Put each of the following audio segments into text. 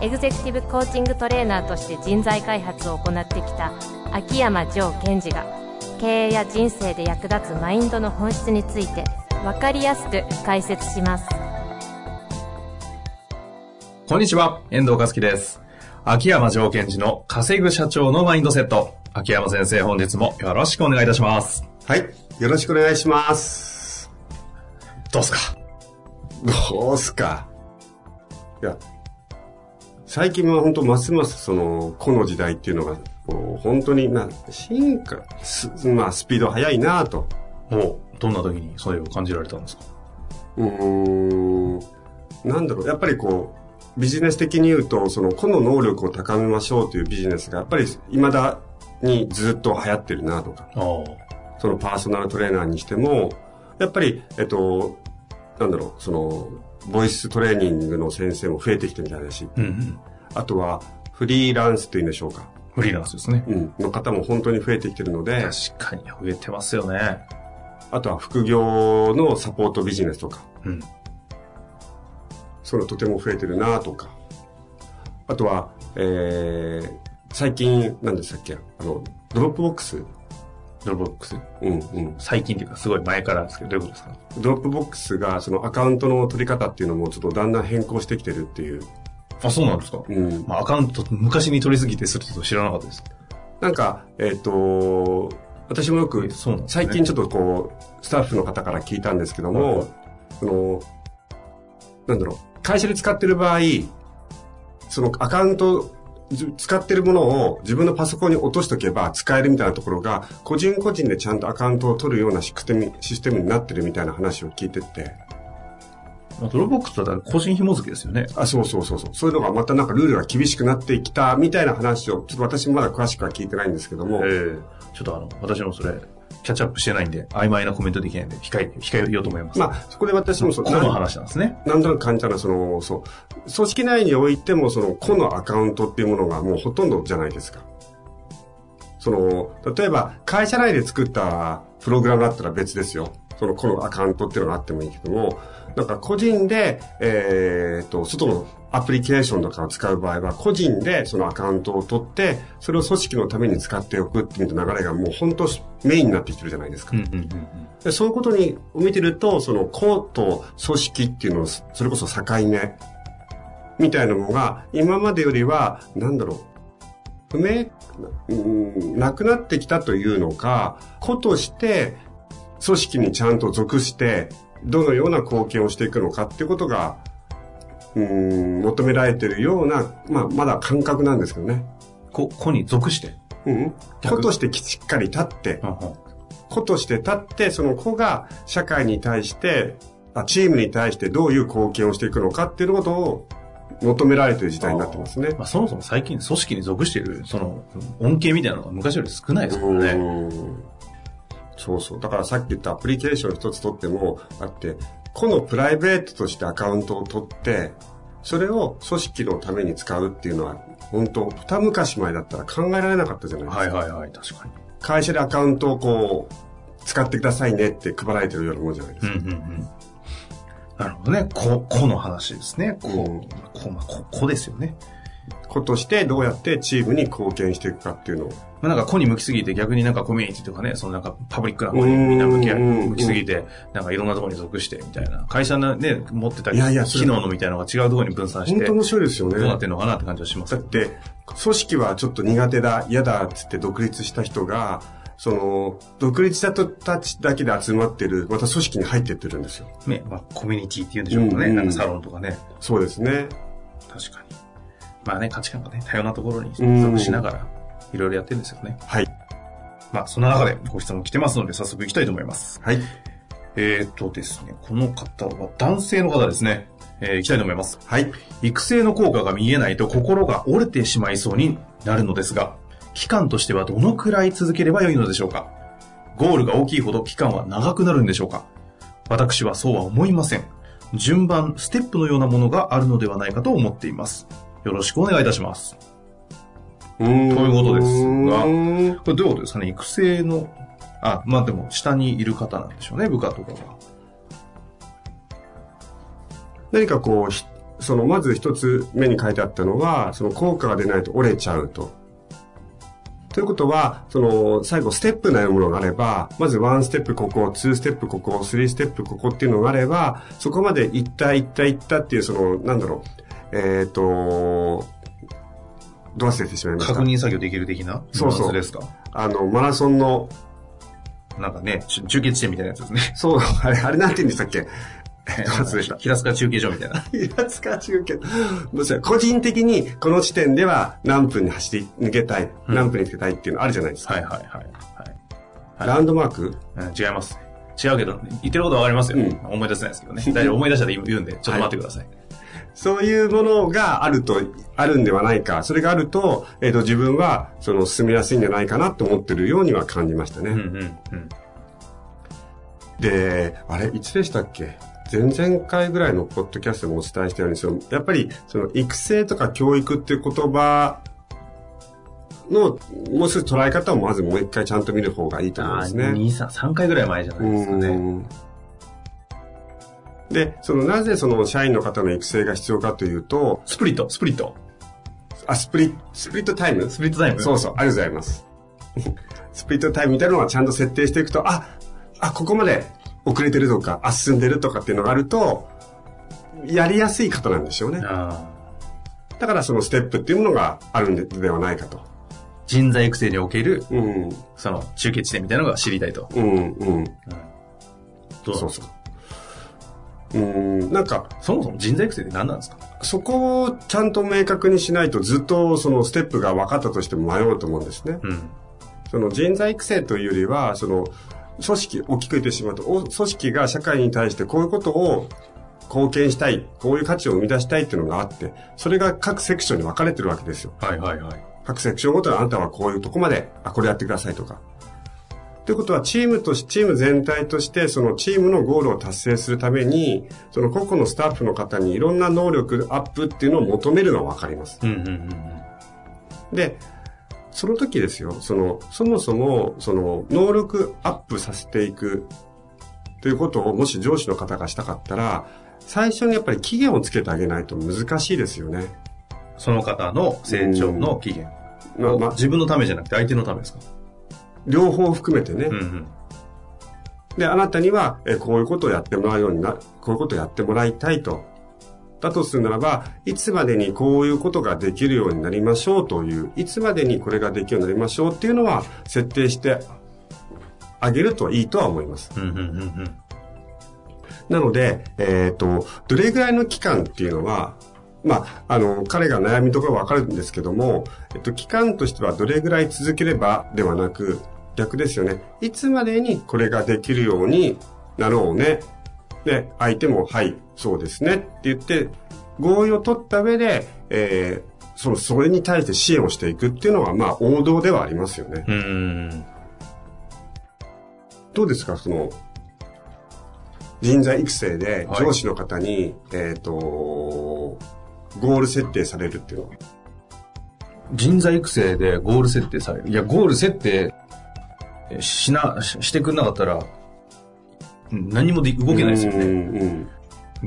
エグゼクティブコーチングトレーナーとして人材開発を行ってきた秋山城賢治が、経営や人生で役立つマインドの本質について分かりやすく解説します。こんにちは、遠藤和樹です。秋山城賢治の稼ぐ社長のマインドセット。秋山先生、本日もよろしくお願いいたします。はい、よろしくお願いします。どうすか。いや、最近は本当ますますその個の時代っていうのが本当に進化スピード速いなぁと。どんな時にそれを感じられたんですか？やっぱりビジネス的に言うと、その個の能力を高めましょうというビジネスがやっぱり未だにずっと流行ってるなとか。そのパーソナルトレーナーにしてもやっぱりそのボイストレーニングの先生も増えてきてみたいだし、あとはフリーランスというんでしょうか。フリーランスですね。の方も本当に増えてきてるので。確かに増えてますよね。あとは副業のサポートビジネスとか、それとても増えてるなとか。あとは、最近何でしたっけ、ドロップボックス。最近というかすごい前からですけど、どういうことですか？ドロップボックスがそのアカウントの取り方っていうのもちょっとだんだん変更してきてるっていう。あ、そうなんですか。アカウント昔に取りすぎてすると知らなかったです。私もよく、最近ちょっとスタッフの方から聞いたんですけども、会社で使ってる場合、そのアカウント使ってるものを自分のパソコンに落としとけば使えるみたいなところが、個人個人でちゃんとアカウントを取るようなシステムになってるみたいな話を聞いてて。ドロップボックスだったら個人紐付けですよね。そうそう。そういうのがまたルールが厳しくなってきたみたいな話を、ちょっと私もまだ詳しくは聞いてないんですけども。ちょっと私もそれ、キャッチアップしてないんで、曖昧なコメントできないんで、控えようと思います。そこで私も個の話なんですね。なんとなく感じたのは、組織内においても、個のアカウントっていうものがもうほとんどじゃないですか。例えば、会社内で作ったプログラムだったら別ですよ。個のアカウントっていうのがあってもいいけども、個人で、外のアプリケーションとかを使う場合は、個人でそのアカウントを取って、それを組織のために使っておくっていう流れがもう本当メインになってきてるじゃないですか。で、そういうことを見てると、個と組織っていうのを、それこそ境目みたいなのが、今までよりは、なくなってきたというのか、個として、組織にちゃんと属して、どのような貢献をしていくのかっていうことが、求められているような、まだ感覚なんですけどね。個に属して。個としてしっかり立って、個として立って、その個が社会に対して、チームに対してどういう貢献をしていくのかっていうことを求められている時代になってますね。そもそも最近組織に属している、恩恵みたいなのが昔より少ないですもんね。そう。だからさっき言ったアプリケーション一つ取ってもあって、個のプライベートとしてアカウントを取って、それを組織のために使うっていうのは、本当二昔前だったら考えられなかったじゃないですか。確かに。会社でアカウントを使ってくださいねって配られてるようなものじゃないですか。なるほどね。個の話ですね。個ですよね。個としてどうやってチームに貢献していくかっていうのを。個に向きすぎて、逆にコミュニティとかね、パブリックな方にみんな向きすぎて、いろんなところに属してみたいな。会社のね、持ってたり、機能のみたいなのが違うところに分散して。本当面白いですよね。どうなってんのかなって感じはします。だって、組織はちょっと苦手だ、嫌だって言って独立した人が、独立した人たちだけで集まってる、また組織に入ってってるんですよ。コミュニティっていうんでしょうかね。サロンとかね。そうですね。確かに。価値観がね、多様なところに属しながら、いろいろやってるんですよね。その中でご質問来てますので、早速いきたいと思います。ですね、この方は男性の方ですね。いきたいと思います。育成の効果が見えないと心が折れてしまいそうになるのですが、期間としてはどのくらい続ければよいのでしょうか。ゴールが大きいほど期間は長くなるんでしょうか。私はそうは思いません。順番、ステップのようなものがあるのではないかと思っています。よろしくお願いいたします、ということですが、これどういうことですかね。育成の、まあでも下にいる方なんでしょうね、部下とかは。何かこう、そのまず一つ目に書いてあったのは、その効果が出ないと折れちゃうと。ということは、その最後ステップのようなものがあれば、まず1ステップここ、2ステップここ、3ステップここっていうのがあれば、そこまで行った行った行ったっていう、そのなんだろう、どう忘れてしまいました。確認作業できる的なニュアンスですか。そうそう、マラソンのなんかね、中継地点みたいなやつですね。そう、あれなんて言うんでしたっけ。忘れした。平塚中継所みたいな。平塚中継。どうしたら個人的にこの地点では何分に走り抜けたい、何分に抜けたいっていうのあるじゃないですか。はいはいはいはい。ランドマーク？違います。違うけど、言ってることはわかりますよ。うん、思い出せないですけどね。大体思い出したら言うんで、ちょっと待ってください。はい、そういうものがあるんではないか。それがあると、自分はその進みやすいんじゃないかなと思ってるようには感じましたね。うんうんうん、で、あれいつでしたっけ？前々回ぐらいのポッドキャストもお伝えしたように、やっぱりその育成とか教育っていう言葉のもうすぐ捉え方をまずもう一回ちゃんと見る方がいいと思うんですね。3回ぐらい前じゃないですかね。で、なぜその社員の方の育成が必要かというと、スプリット。スプリットタイム。スプリットタイム。そうそう、ありがとうございます。スプリットタイムみたいなのはちゃんと設定していくと、ここまで遅れてるとか、進んでるとかっていうのがあると、やりやすい方なんでしょうね。だからそのステップっていうものがあるんではないかと。人材育成における、その中継地点みたいなのが知りたいと。そうそう。なんかそもそも人材育成って何なんですか。そこをちゃんと明確にしないと、ずっとそのステップが分かったとしても迷うと思うんですね、その人材育成というよりは、その組織、大きく言ってしまうと、組織が社会に対してこういうことを貢献したい、こういう価値を生み出したいっていうのがあって、それが各セクションに分かれてるわけですよ。はいはいはい。各セクションごとに、あなたはこういうとこまでこれやってくださいとかということは、チーム全体として、そのチームのゴールを達成するために、その個々のスタッフの方にいろんな能力アップっていうのを求めるのはわかります。で、その時ですよ、そもそも、能力アップさせていくということを、もし上司の方がしたかったら、最初にやっぱり期限をつけてあげないと難しいですよね。その方の成長の期限。自分のためじゃなくて相手のためですか？両方含めてね。で、あなたにはこういうことをやってもらうようにこういうことをやってもらいたいと。だとするならば、いつまでにこういうことができるようになりましょうという、いつまでにこれができるようになりましょうっていうのは設定してあげるといいとは思います。なので、どれぐらいの期間っていうのは、彼が悩みとかはわかるんですけども、期間としてはどれぐらい続ければではなく、逆ですよね。いつまでにこれができるようになろうね。で、相手も、はい、そうですねって言って、合意を取った上で、それに対して支援をしていくっていうのは、王道ではありますよね。どうですか、人材育成で上司の方に、ゴール設定されるっていうのは。人材育成でゴール設定される。いや、ゴール設定してくれなかったら、何も動けないですよね。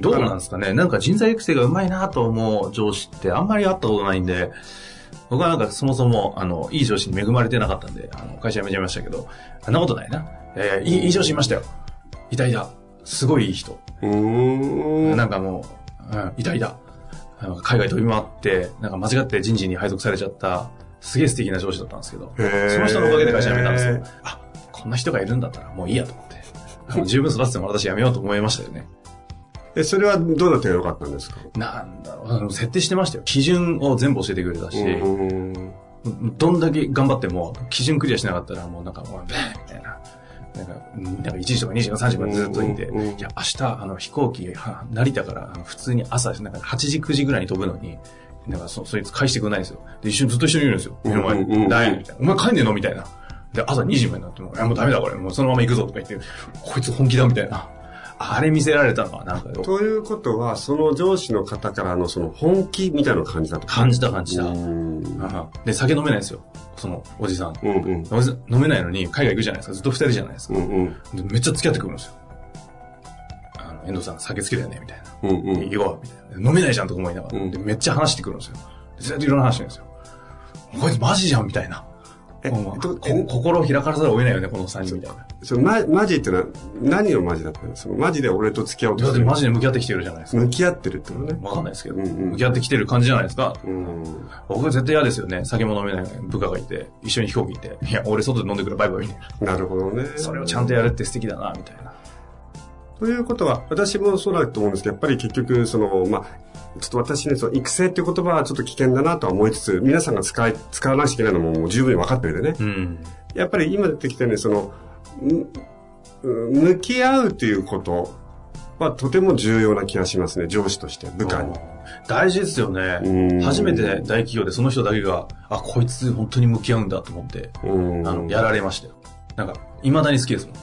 どうなんですかね。なんか人材育成がうまいなと思う上司ってあんまり会ったことないんで、僕はなんかそもそも、いい上司に恵まれてなかったんで、会社辞めちゃいましたけど、あんなことないな。いい上司いましたよ。いた。すごいいい人。なんかもう、いた。海外飛び回って、なんか間違って人事に配属されちゃった、すげえ素敵な上司だったんですけど、その人のおかげで会社辞めたんですよ。こんな人がいるんだったらもういいやと思って、十分育てても私辞めようと思いましたよね。それはどうなってよかったんですか？なんだろう、設定してましたよ。基準を全部教えてくれたし、どんだけ頑張っても、基準クリアしなかったらもうなんか、みたいな。なんか1時とか2時とか3時までずっといて、いや、明日、飛行機、成田から、普通に朝、8時、9時ぐらいに飛ぶのに、なんかそいつ返してくれないんですよ。で、ずっと一緒にいるんですよ。目の前に。何やねんみたいな。お前帰んねえのみたいな。で、朝2時前になっても、いやもうダメだこれ。もうそのまま行くぞとか言って、こいつ本気だみたいな。あれ見せられたのはなんか。ということは、その上司の方からのその本気みたいなのを感じたと。感じた。で、酒飲めないんですよ。そのおじさん。飲めないのに海外行くじゃないですか。ずっと二人じゃないですか。めっちゃ付き合ってくるんですよ。遠藤さん酒好きだよねみたいな。行こうみたいな。飲めないじゃんとか思いながら。で、めっちゃ話してくるんですよ。ずっといろんな話してるんですよ。こいつマジじゃんみたいな。心を開かざるを得ないよね、この3人みたいな。マジってのは、何のマジだったんですか？マジで俺と付き合おうとしてる。マジで向き合ってきてるじゃないですか。向き合ってるってことね。わかんないですけど、向き合ってきてる感じじゃないですか。僕は絶対嫌ですよね。酒も飲めない部下がいて、一緒に飛行機行って、いや、俺外で飲んでくるバイバイみたいな。なるほどね。それをちゃんとやるって素敵だな、みたいな。ということは、私もそうだと思うんですけど、やっぱり結局、その、まあ、ちょっと私ね、その育成っていう言葉はちょっと危険だなとは思いつつ、皆さんが使わなくちゃいけないのももう十分分かってるでね。やっぱり今出てきたように、その、向き合うということはとても重要な気がしますね、上司として、部下に。大事ですよね。初めて大企業でその人だけが、あ、こいつ本当に向き合うんだと思って、やられましたよ。なんか、未だに好きですもん。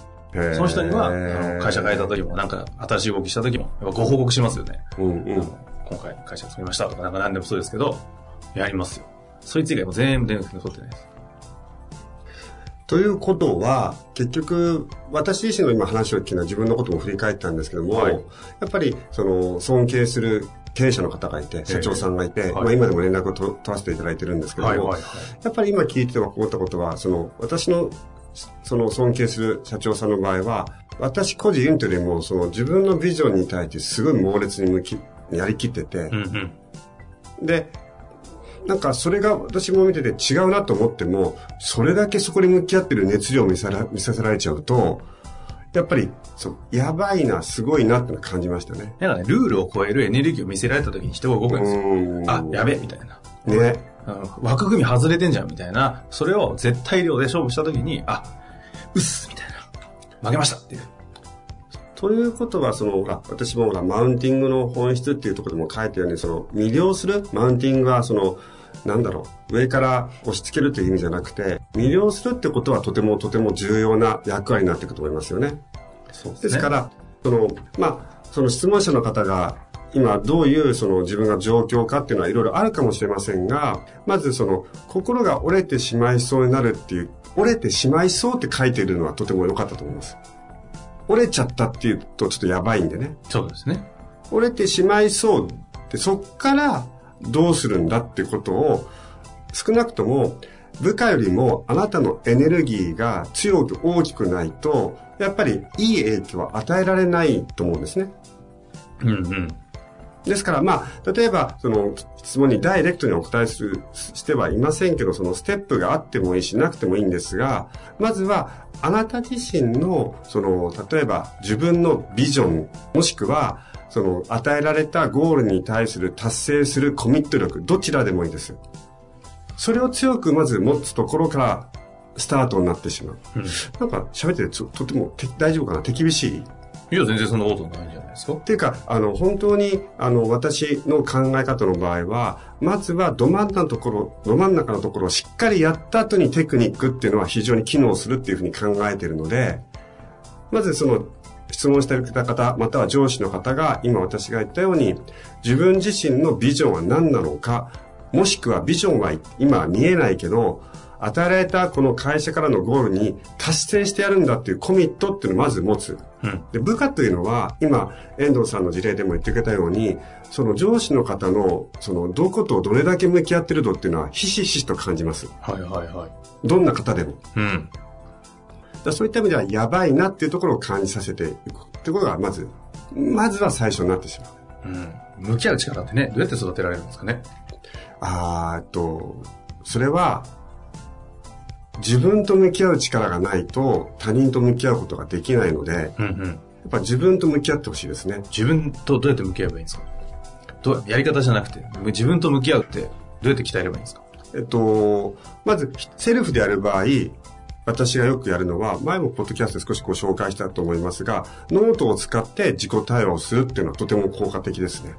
その人には、会社変えた時も、なんか新しい動きした時も、やっぱご報告しますよね。今回会社作りましたとか、なんか何でもそうですけど、やりますよ。そいつ以外も全部取ってないです。ということは、結局、私自身の今話を聞いたのは自分のことも振り返ったんですけども、はい、やっぱり、その、尊敬する経営者の方がいて、社長さんがいて、まあ今でも連絡を取らせていただいてるんですけども、やっぱり今聞いて思ったことは、その、私の、その尊敬する社長さんの場合は、私個人というよりも、その自分のビジョンに対してすごい猛烈にやりきってて、で、なんかそれが私も見てて違うなと思っても、それだけそこに向き合ってる熱量を見させられちゃうと、やっぱり、やばいな、すごいなって感じましたね。だからね、ルールを超えるエネルギーを見せられた時に人が動くんですよ。あ、やべ、みたいな。ね。枠組み外れてんじゃんみたいな、それを絶対量で勝負したときに、あ、うっすみたいな、負けましたっていう。ということは、その、私もマウンティングの本質っていうところでも書いたように、その、魅了するマウンティングは、その、なんだろう、上から押し付けるという意味じゃなくて、魅了するってことはとてもとても重要な役割になっていくと思いますよね。そうですね。ですから、その、まあ、その質問者の方が、今どういうその自分が状況かっていうのはいろいろあるかもしれませんが、まずその心が折れてしまいそうになるっていう、折れてしまいそうって書いているのはとても良かったと思います。折れちゃったっていうとちょっとやばいんでね。そうですね。折れてしまいそうって、そっからどうするんだってことを、少なくとも部下よりもあなたのエネルギーが強く大きくないと、やっぱりいい影響は与えられないと思うんですね。ですから、まあ、例えば、その、質問にダイレクトにお答えしてはいませんけど、そのステップがあってもいいし、なくてもいいんですが、まずは、あなた自身の、その、例えば、自分のビジョン、もしくは、その、与えられたゴールに対する達成するコミット力、どちらでもいいです。それを強く、まず持つところから、スタートになってしまう。なんか、喋ってて、とても、大丈夫かな？手厳しい？いや、全然そんなことないんじゃないですか。っていうか、本当に、私の考え方の場合は、まずはど真ん中のところをしっかりやった後にテクニックっていうのは非常に機能するっていうふうに考えているので、まずその、質問していた方、または上司の方が、今私が言ったように、自分自身のビジョンは何なのか、もしくはビジョンは今は見えないけど、与えられたこの会社からのゴールに達成してやるんだっていうコミットっていうのをまず持つ。で、部下というのは、今、遠藤さんの事例でも言ってくれたように、その上司の方の、その、どことどれだけ向き合ってる度っていうのは、ひしひしと感じます。どんな方でも。だそういった意味では、やばいなっていうところを感じさせていくってことが、まずは最初になってしまう。向き合う力ってね、どうやって育てられるんですかね。それは、自分と向き合う力がないと他人と向き合うことができないので、やっぱ自分と向き合ってほしいですね。自分とどうやって向き合えばいいんですか？やり方じゃなくて、自分と向き合うってどうやって鍛えればいいんですか？まずセルフでやる場合、私がよくやるのは、前もポッドキャストで少しご紹介したと思いますが、ノートを使って自己対話をするっていうのはとても効果的ですね。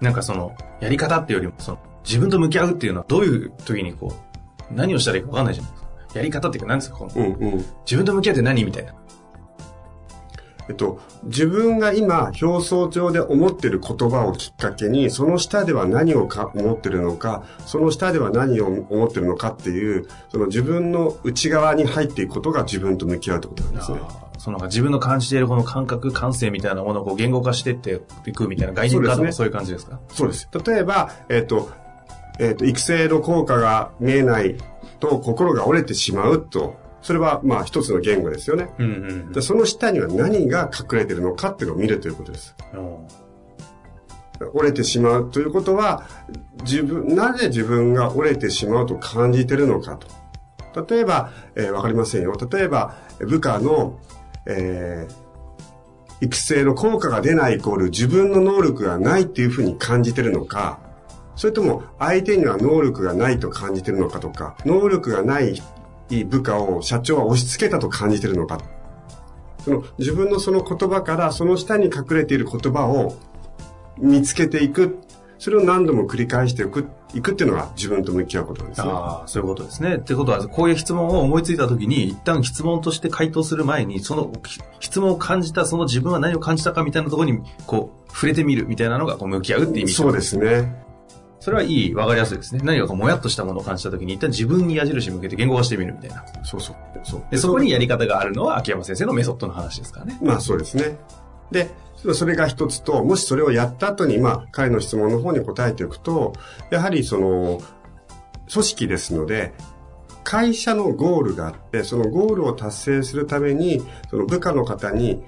なんかそのやり方っていうよりもその自分と向き合うっていうのはどういう時にこう何をしたらいいか分かんないじゃないですか。やり方っていうか何ですか、この、うんうん、自分と向き合って何みたいな。自分が今表層上で思ってる言葉をきっかけにその下では何を思ってるのか、その下では何を思ってるのかっていうその自分の内側に入っていくことが自分と向き合うってことなんですね。その自分の感じているこの感覚感性みたいなものをこう言語化してっていくみたいな概念化とかそういう感じですか。そうですね。例えば、育成の効果が見えないと心が折れてしまうと、それはまあ一つの言語ですよね、うんうんうん、でその下には何が隠れてるのかっていうのを見るということです、うん、折れてしまうということはなぜ自分が折れてしまうと感じてるのかと。例えば、わかりませんよ。例えば部下の、育成の効果が出ないイコール自分の能力がないっていうふうに感じてるのか、それとも相手には能力がないと感じてるのかとか、能力がない部下を社長は押し付けたと感じてるのか、その自分のその言葉からその下に隠れている言葉を見つけていく、それを何度も繰り返していくっていうのが自分と向き合うことなんですね。ああ、そういうことですね。ってことはこういう質問を思いついた時に一旦質問として回答する前にその質問を感じたその自分は何を感じたかみたいなところにこう触れてみるみたいなのがこう向き合うって意味。そうですね。それはいい、わかりやすいですね。何かこうもやっとしたものを感じたときに一旦自分に矢印向けて言語化してみるみたいな。そうそう。そうでそこにやり方があるのは秋山先生のメソッドの話ですからね。まあそうですね。で、それが一つと、もしそれをやった後に、まあ彼の質問の方に答えていくと、やはりその、組織ですので、会社のゴールがあって、そのゴールを達成するために、その部下の方に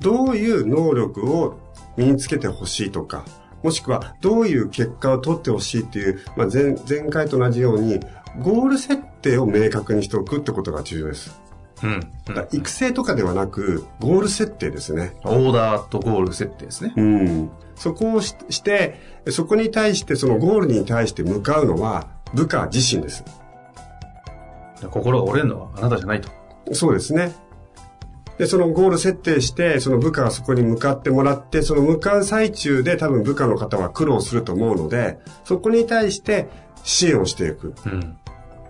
どういう能力を身につけてほしいとか、もしくはどういう結果を取ってほしいっていう、まあ、前回と同じようにゴール設定を明確にしておくってことが重要です、うん、だから育成とかではなくゴール設定ですね。オーダーとゴール設定ですね、うん、そこをしてそこに対してそのゴールに対して向かうのは部下自身です。心が折れるのはあなたじゃないと。そうですね。で、そのゴール設定して、その部下がそこに向かってもらって、その向かう最中で多分部下の方は苦労すると思うので、そこに対して支援をしていく。うん、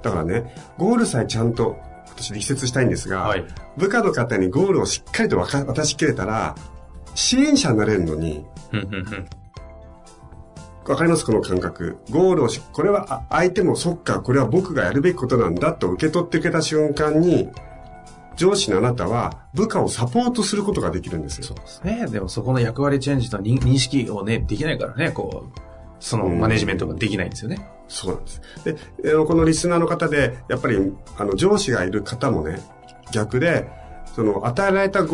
だからね、ゴールさえちゃんと、私力説したいんですが、はい、部下の方にゴールをしっかりと渡し切れたら、支援者になれるのに、わかりますこの感覚。ゴールをこれは相手もそっか、これは僕がやるべきことなんだと受け取ってくれた瞬間に、上司のあなたは部下をサポートすることができるんですよ。そうですね。でもそこの役割チェンジと認識をね、できないからね、こう、そのマネジメントができないんですよね。うん、そうなんです。で、このリスナーの方で、やっぱり、上司がいる方もね、逆で、その、与えられたオ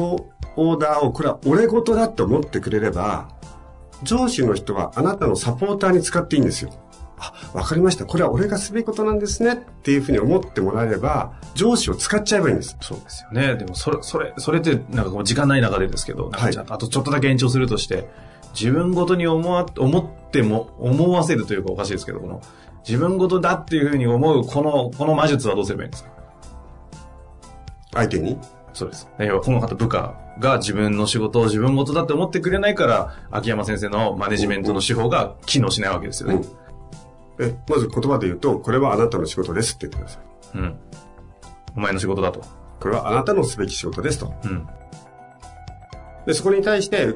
ーダーを、これは俺事だって思ってくれれば、上司の人はあなたのサポーターに使っていいんですよ。わかりました。これは俺がすべきことなんですねっていうふうに思ってもらえれば、上司を使っちゃえばいいんです。そうですよね。でもそれってなんかこう時間ない中でですけど、なんかちゃんとあとちょっとだけ延長するとして、自分ごとに思わせるというかおかしいですけど、この自分ごとだっていうふうに思うこの魔術はどうすればいいんですか。相手に。そうです。要はこの方部下が自分の仕事を自分ごとだって思ってくれないから、秋山先生のマネジメントの手法が機能しないわけですよね。うんうん、まず言葉で言うと、これはあなたの仕事ですって言ってください。うん。お前の仕事だと。これはあなたのすべき仕事ですと。うん。で、そこに対して、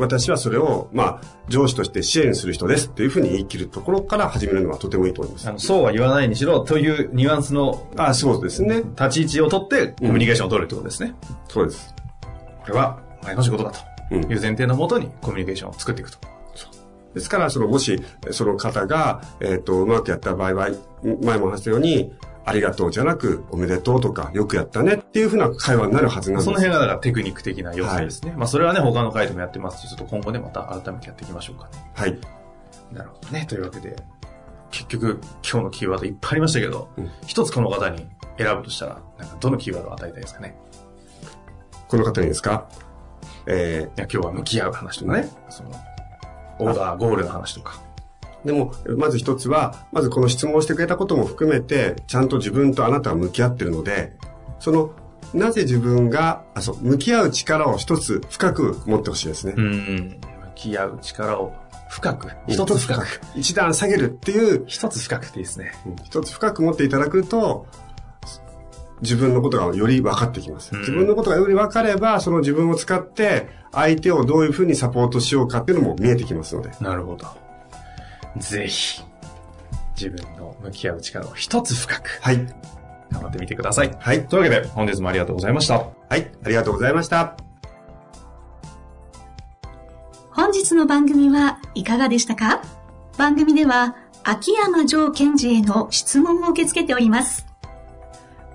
私はそれを、まあ、上司として支援する人ですっていうふうに言い切るところから始めるのはとてもいいと思います。そうは言わないにしろというニュアンスの、あ、そうですね。立ち位置を取ってコミュニケーションを取るってことですね。うん、そうです。これはお前の仕事だという前提のもとにコミュニケーションを作っていくと。ですから、もし、その方が、うまくやった場合は、前も話したように、ありがとうじゃなく、おめでとうとか、よくやったねっていうふうな会話になるはずなんです。その辺が、だからテクニック的な要素ですね。はい、まあ、それはね、他の回でもやってますし、ちょっと今後ね、また改めてやっていきましょうかね。はい。なるほどね。というわけで、結局、今日のキーワードいっぱいありましたけど、一つこの方に選ぶとしたら、なんかどのキーワードを与えたいですかね。この方にですか？今日は向き合う話とかね。オーダー、ゴールの話とか。でも、まず一つは、まずこの質問をしてくれたことも含めて、ちゃんと自分とあなたは向き合ってるので、なぜ自分が、向き合う力を一つ深く持ってほしいですね。うん。向き合う力を深く、一つ深く、一段下げるっていう、一つ深くっていいですね。一つ深く持っていただくと、自分のことがより分かってきます。自分のことがより分かれば、その自分を使って、相手をどういうふうにサポートしようかっていうのも見えてきますので。なるほど。ぜひ、自分の向き合う力を一つ深く。はい。頑張ってみてください。はい。というわけで、本日もありがとうございました。はい。ありがとうございました。本日の番組はいかがでしたか？番組では、秋山城賢治への質問を受け付けております。